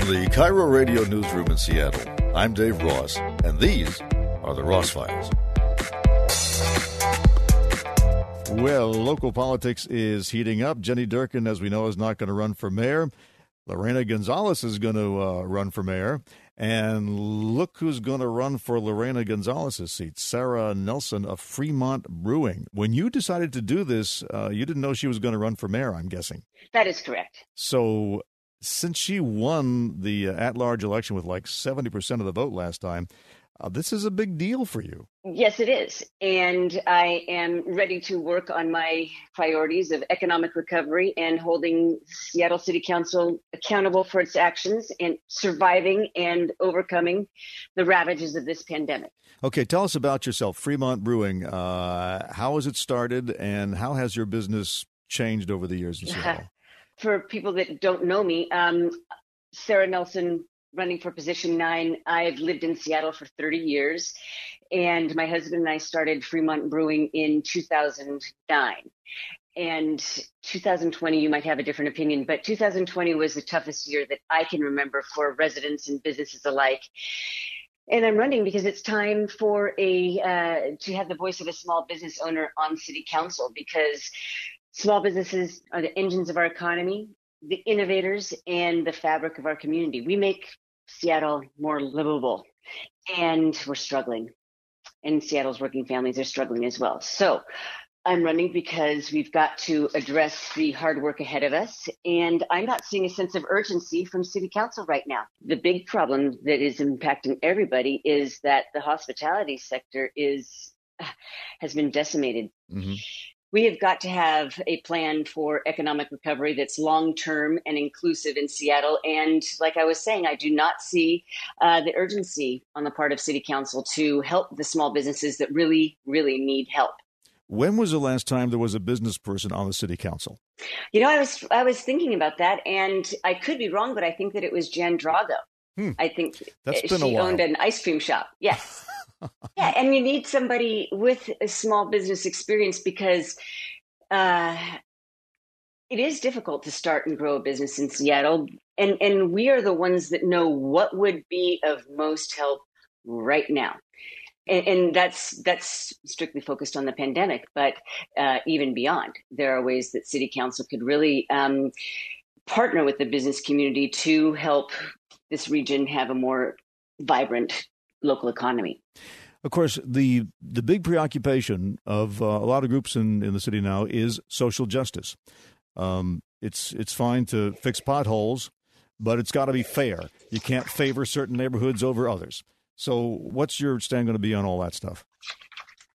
From the Cairo Radio Newsroom in Seattle, I'm Dave Ross, and these are the Ross Files. Well, local politics is heating up. Jenny Durkin, as we know, is not going to run for mayor. Lorena Gonzalez is going to run for mayor. And look who's going to run for Lorena Gonzalez's seat, Sarah Nelson of Fremont Brewing. When you decided to do this, you didn't know she was going to run for mayor, I'm guessing. That is correct. So since she won the at-large election with like 70% of the vote last time, this is a big deal for you. Yes, it is. And I am ready to work on my priorities of economic recovery and holding Seattle City Council accountable for its actions and surviving and overcoming the ravages of this pandemic. Okay, tell us about yourself, Fremont Brewing. How has it started and how has your business changed over the years in Seattle? For people that don't know me, Sarah Nelson, running for position 9. I've lived in Seattle for 30 years, and my husband and I started Fremont Brewing in 2009. And 2020, you might have a different opinion, but 2020 was the toughest year that I can remember for residents and businesses alike. And I'm running because it's time for to have the voice of a small business owner on city council, because small businesses are the engines of our economy, the innovators, and the fabric of our community. We make Seattle more livable, and we're struggling. And Seattle's working families are struggling as well. So I'm running because we've got to address the hard work ahead of us, and I'm not seeing a sense of urgency from City Council right now. The big problem that is impacting everybody is that the hospitality sector has been decimated. Mm-hmm. We have got to have a plan for economic recovery that's long-term and inclusive in Seattle. And like I was saying, I do not see the urgency on the part of City Council to help the small businesses that really, really need help. When was the last time there was a business person on the City Council? You know, I was thinking about that, and I could be wrong, but I think that it was Jan Drago. I think she owned an ice cream shop. Yes. Yeah, and you need somebody with a small business experience, because it is difficult to start and grow a business in Seattle. And we are the ones that know what would be of most help right now. And that's strictly focused on the pandemic, but even beyond, there are ways that City Council could really partner with the business community to help this region have a more vibrant local economy. Of course, the big preoccupation of a lot of groups in the city now is social justice. It's fine to fix potholes, but it's got to be fair. You can't favor certain neighborhoods over others. So what's your stand going to be on all that stuff?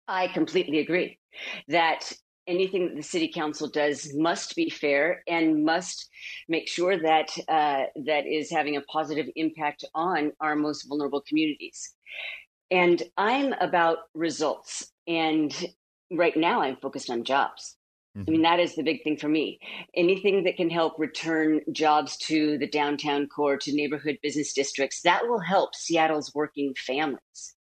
I completely agree that anything that the city council does must be fair and must make sure that that is having a positive impact on our most vulnerable communities. And I'm about results. And right now I'm focused on jobs. Mm-hmm. I mean, that is the big thing for me. Anything that can help return jobs to the downtown core, to neighborhood business districts, that will help Seattle's working families.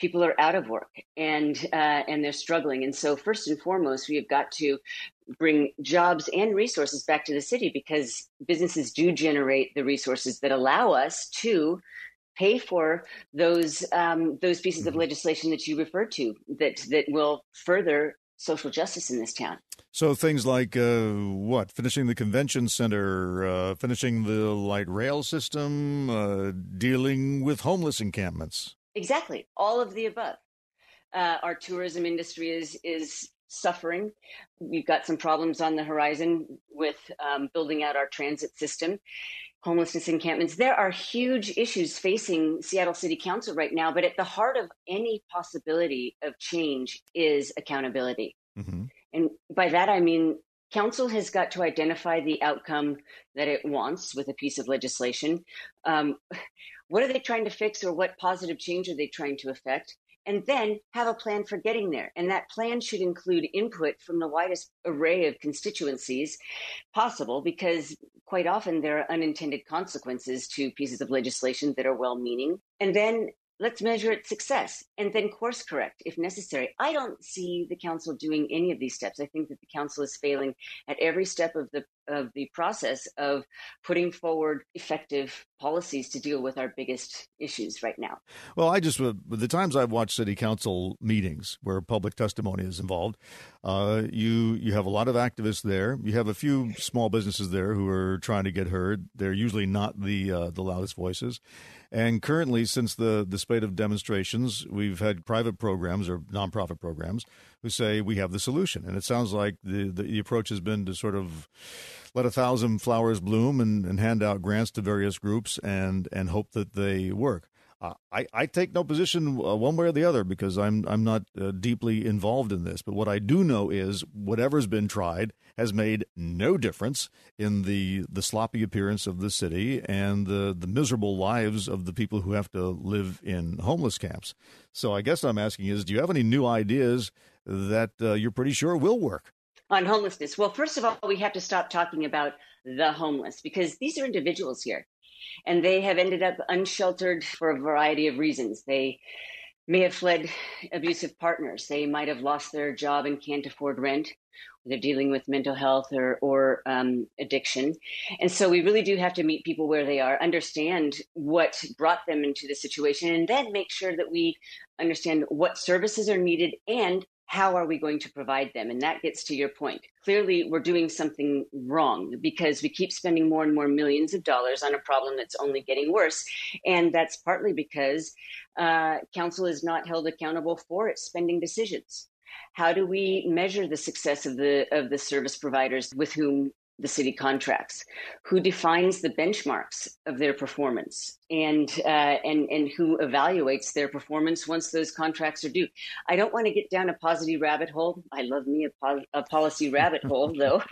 People are out of work and they're struggling. And so first and foremost, we have got to bring jobs and resources back to the city, because businesses do generate the resources that allow us to pay for those pieces of legislation that you referred to that will further social justice in this town. So things like finishing the convention center, finishing the light rail system, dealing with homeless encampments. Exactly. All of the above. Our tourism industry is suffering. We've got some problems on the horizon with building out our transit system. Homelessness encampments. There are huge issues facing Seattle City Council right now, but at the heart of any possibility of change is accountability. Mm-hmm. And by that, I mean, council has got to identify the outcome that it wants with a piece of legislation. What are they trying to fix, or what positive change are they trying to effect? And then have a plan for getting there. And that plan should include input from the widest array of constituencies possible, because quite often there are unintended consequences to pieces of legislation that are well-meaning. And then let's measure its success and then course correct if necessary. I don't see the council doing any of these steps. I think that the council is failing at every step of the of the process of putting forward effective policies to deal with our biggest issues right now. Well, I just, the times I've watched city council meetings where public testimony is involved, you have a lot of activists there. You have a few small businesses there who are trying to get heard. They're usually not the loudest voices. And currently, since the spate of demonstrations, we've had private programs or nonprofit programs who say we have the solution. And it sounds like the approach has been to sort of let 1,000 flowers bloom and hand out grants to various groups and hope that they work. I take no position one way or the other because I'm not deeply involved in this. But what I do know is whatever's been tried has made no difference in the sloppy appearance of the city and the miserable lives of the people who have to live in homeless camps. So I guess what I'm asking is, do you have any new ideas that you're pretty sure will work? On homelessness. Well, first of all, we have to stop talking about the homeless because these are individuals here. And they have ended up unsheltered for a variety of reasons. They may have fled abusive partners. They might have lost their job and can't afford rent. They're dealing with mental health or addiction. And so we really do have to meet people where they are, understand what brought them into the situation, and then make sure that we understand what services are needed and how are we going to provide them? And that gets to your point. Clearly, we're doing something wrong because we keep spending more and more millions of dollars on a problem that's only getting worse. And that's partly because council is not held accountable for its spending decisions. How do we measure the success of the service providers with whom the city contracts? Who defines the benchmarks of their performance and who evaluates their performance once those contracts are due? I don't want to get down a positive rabbit hole. I love me a policy rabbit hole, though.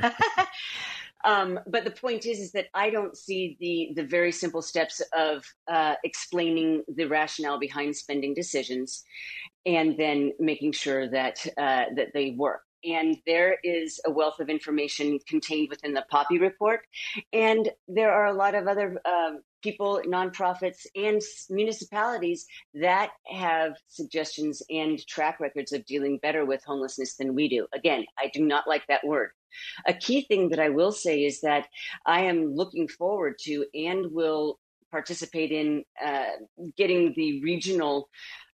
But the point is that I don't see the very simple steps of explaining the rationale behind spending decisions and then making sure that they work. And there is a wealth of information contained within the Poppy Report. And there are a lot of other people, nonprofits, and municipalities that have suggestions and track records of dealing better with homelessness than we do. Again, I do not like that word. A key thing that I will say is that I am looking forward to and will participate in getting the regional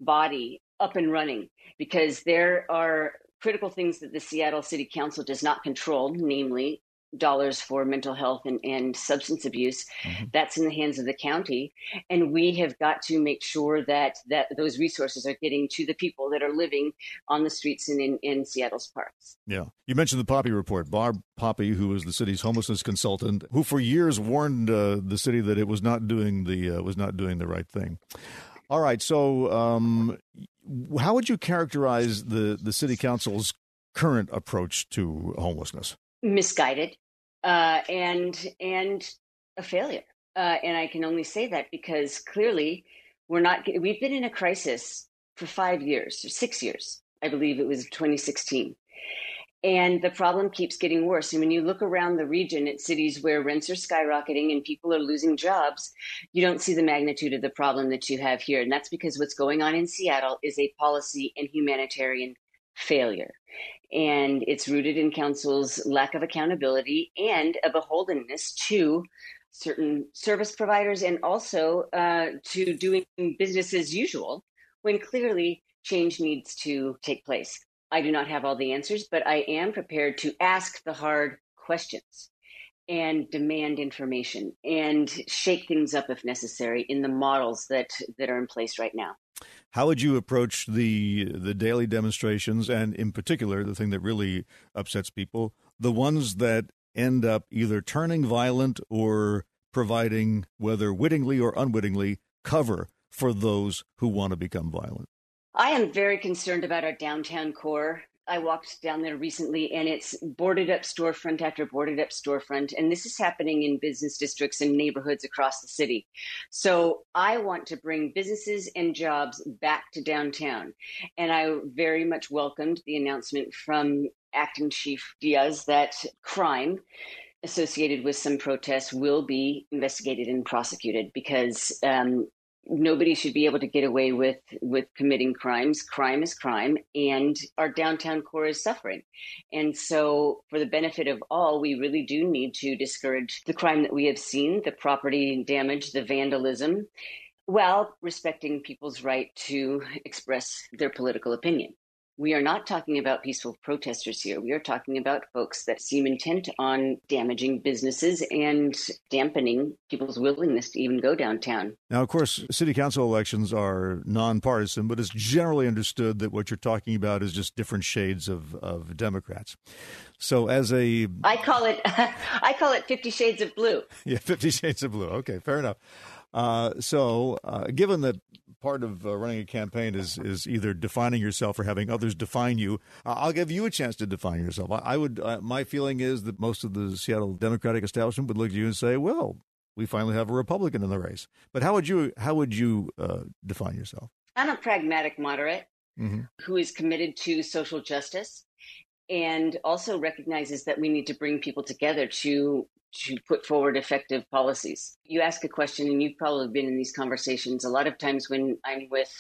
body up and running because there are critical things that the Seattle City Council does not control, namely dollars for mental health and substance abuse. Mm-hmm. That's in the hands of the county. And we have got to make sure that those resources are getting to the people that are living on the streets and in Seattle's parks. Yeah. You mentioned the Poppy Report. Barb Poppy, who is the city's homelessness consultant, who for years warned the city that it was not doing the right thing. All right. So how would you characterize the city council's current approach to homelessness? Misguided and a failure. And I can only say that because clearly we've been in a crisis for 5 years or 6 years. I believe it was 2016. And the problem keeps getting worse. And when you look around the region at cities where rents are skyrocketing and people are losing jobs, you don't see the magnitude of the problem that you have here. And that's because what's going on in Seattle is a policy and humanitarian failure. And it's rooted in council's lack of accountability and a beholdenness to certain service providers and also to doing business as usual when clearly change needs to take place. I do not have all the answers, but I am prepared to ask the hard questions and demand information and shake things up if necessary in the models that are in place right now. How would you approach the daily demonstrations and in particular, the thing that really upsets people, the ones that end up either turning violent or providing, whether wittingly or unwittingly, cover for those who want to become violent? I am very concerned about our downtown core. I walked down there recently and it's boarded up storefront after boarded up storefront. And this is happening in business districts and neighborhoods across the city. So I want to bring businesses and jobs back to downtown. And I very much welcomed the announcement from Acting Chief Diaz that crime associated with some protests will be investigated and prosecuted because Nobody should be able to get away with committing crimes. Crime is crime, and our downtown core is suffering. And so for the benefit of all, we really do need to discourage the crime that we have seen, the property damage, the vandalism, while respecting people's right to express their political opinion. We are not talking about peaceful protesters here. We are talking about folks that seem intent on damaging businesses and dampening people's willingness to even go downtown. Now, of course, city council elections are nonpartisan, but it's generally understood that what you're talking about is just different shades of Democrats. So as a... I call it 50 Shades of Blue. Yeah, 50 Shades of Blue. Okay, fair enough. So given that part of running a campaign is either defining yourself or having others define you, I'll give you a chance to define yourself. I would my feeling is that most of the Seattle Democratic establishment would look at you and say, well, we finally have a Republican in the race. But how would you define yourself? I'm a pragmatic moderate who is committed to social justice and also recognizes that we need to bring people together to put forward effective policies. You ask a question, and you've probably been in these conversations a lot of times when I'm with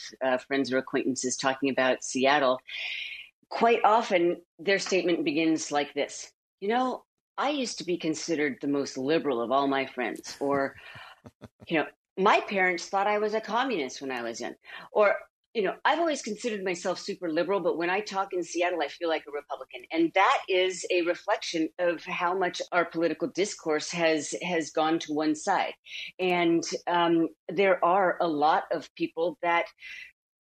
friends or acquaintances talking about Seattle, quite often their statement begins like this: you know, I used to be considered the most liberal of all my friends, or, you know, my parents thought I was a communist when I was young, or, you know, I've always considered myself super liberal, but when I talk in Seattle, I feel like a Republican. And that is a reflection of how much our political discourse has gone to one side. And there are a lot of people that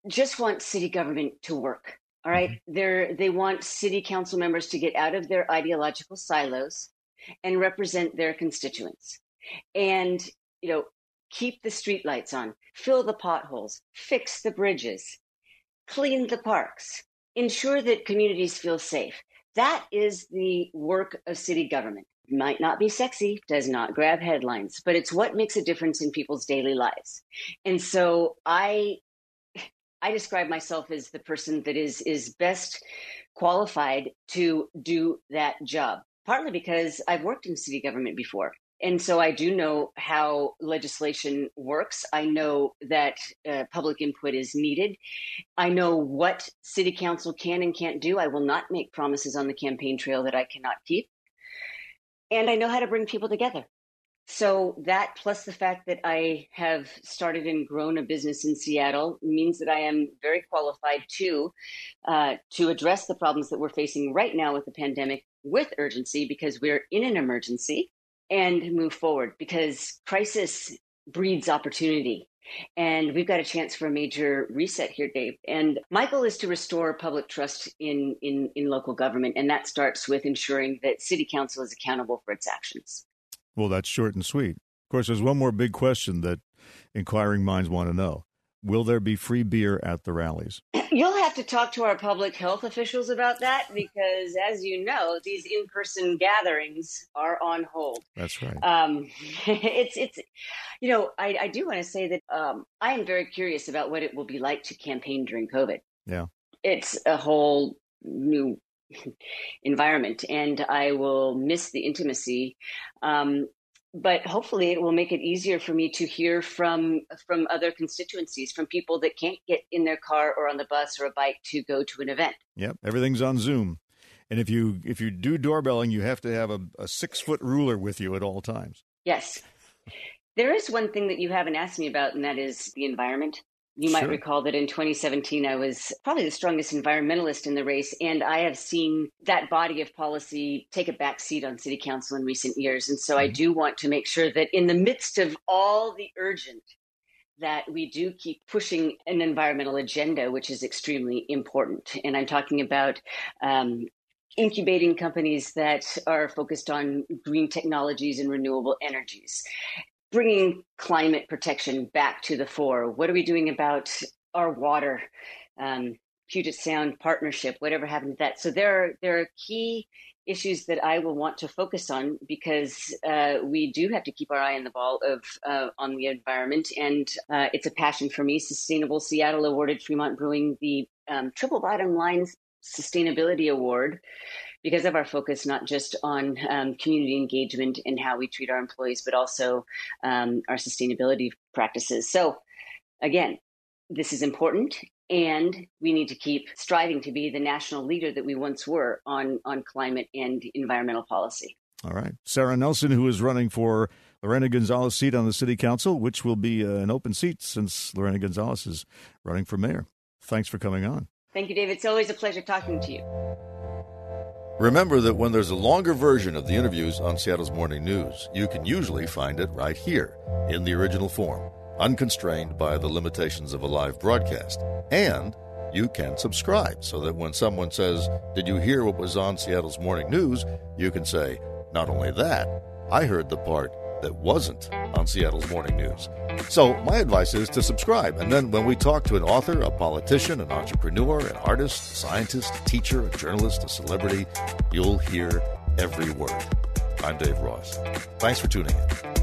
just want city government to work. All right. Mm-hmm. They want city council members to get out of their ideological silos and represent their constituents. And, you know, keep the streetlights on, fill the potholes, fix the bridges, clean the parks, ensure that communities feel safe. That is the work of city government. Might not be sexy, does not grab headlines, but it's what makes a difference in people's daily lives. And so I describe myself as the person that is best qualified to do that job, partly because I've worked in city government before. And so I do know how legislation works. I know that public input is needed. I know what city council can and can't do. I will not make promises on the campaign trail that I cannot keep. And I know how to bring people together. So that, plus the fact that I have started and grown a business in Seattle, means that I am very qualified to address the problems that we're facing right now with the pandemic with urgency, because we're in an emergency. And move forward, because crisis breeds opportunity. And we've got a chance for a major reset here, Dave. And my goal is to restore public trust in local government. And that starts with ensuring that city council is accountable for its actions. Well, that's short and sweet. Of course, there's one more big question that inquiring minds want to know. Will there be free beer at the rallies? You'll have to talk to our public health officials about that, because, as you know, these in-person gatherings are on hold. That's right. It's you know, I do want to say that I am very curious about what it will be like to campaign during COVID. Yeah. It's a whole new environment, and I will miss the intimacy. But hopefully it will make it easier for me to hear from other constituencies, from people that can't get in their car or on the bus or a bike to go to an event. Yep. Everything's on Zoom. And if you do doorbelling, you have to have a 6-foot ruler with you at all times. Yes. There is one thing that you haven't asked me about, and that is the environment. You might recall that in 2017, I was probably the strongest environmentalist in the race, and I have seen that body of policy take a back seat on city council in recent years. And so I do want to make sure that in the midst of all the urgent, that we do keep pushing an environmental agenda, which is extremely important. And I'm talking about incubating companies that are focused on green technologies and renewable energies. Bringing climate protection back to the fore. What are we doing about our water, Puget Sound partnership, whatever happened to that? So there are key issues that I will want to focus on, because we do have to keep our eye on the ball on the environment. And it's a passion for me. Sustainable Seattle awarded Fremont Brewing the Triple Bottom Line Sustainability Award, because of our focus not just on community engagement and how we treat our employees, but also our sustainability practices. So again, this is important, and we need to keep striving to be the national leader that we once were on climate and environmental policy. All right. Sarah Nelson, who is running for Lorena Gonzalez's seat on the city council, which will be an open seat since Lorena Gonzalez is running for mayor. Thanks for coming on. Thank you, David. It's always a pleasure talking to you. Remember that when there's a longer version of the interviews on Seattle's Morning News, you can usually find it right here in the original form, unconstrained by the limitations of a live broadcast. And you can subscribe so that when someone says, "Did you hear what was on Seattle's Morning News?" you can say, "Not only that, I heard the part that wasn't on Seattle's Morning News." So my advice is to subscribe, and then when we talk to an author, a politician, an entrepreneur, an artist, a scientist, a teacher, a journalist, a celebrity, you'll hear every word. I'm Dave Ross. Thanks for tuning in.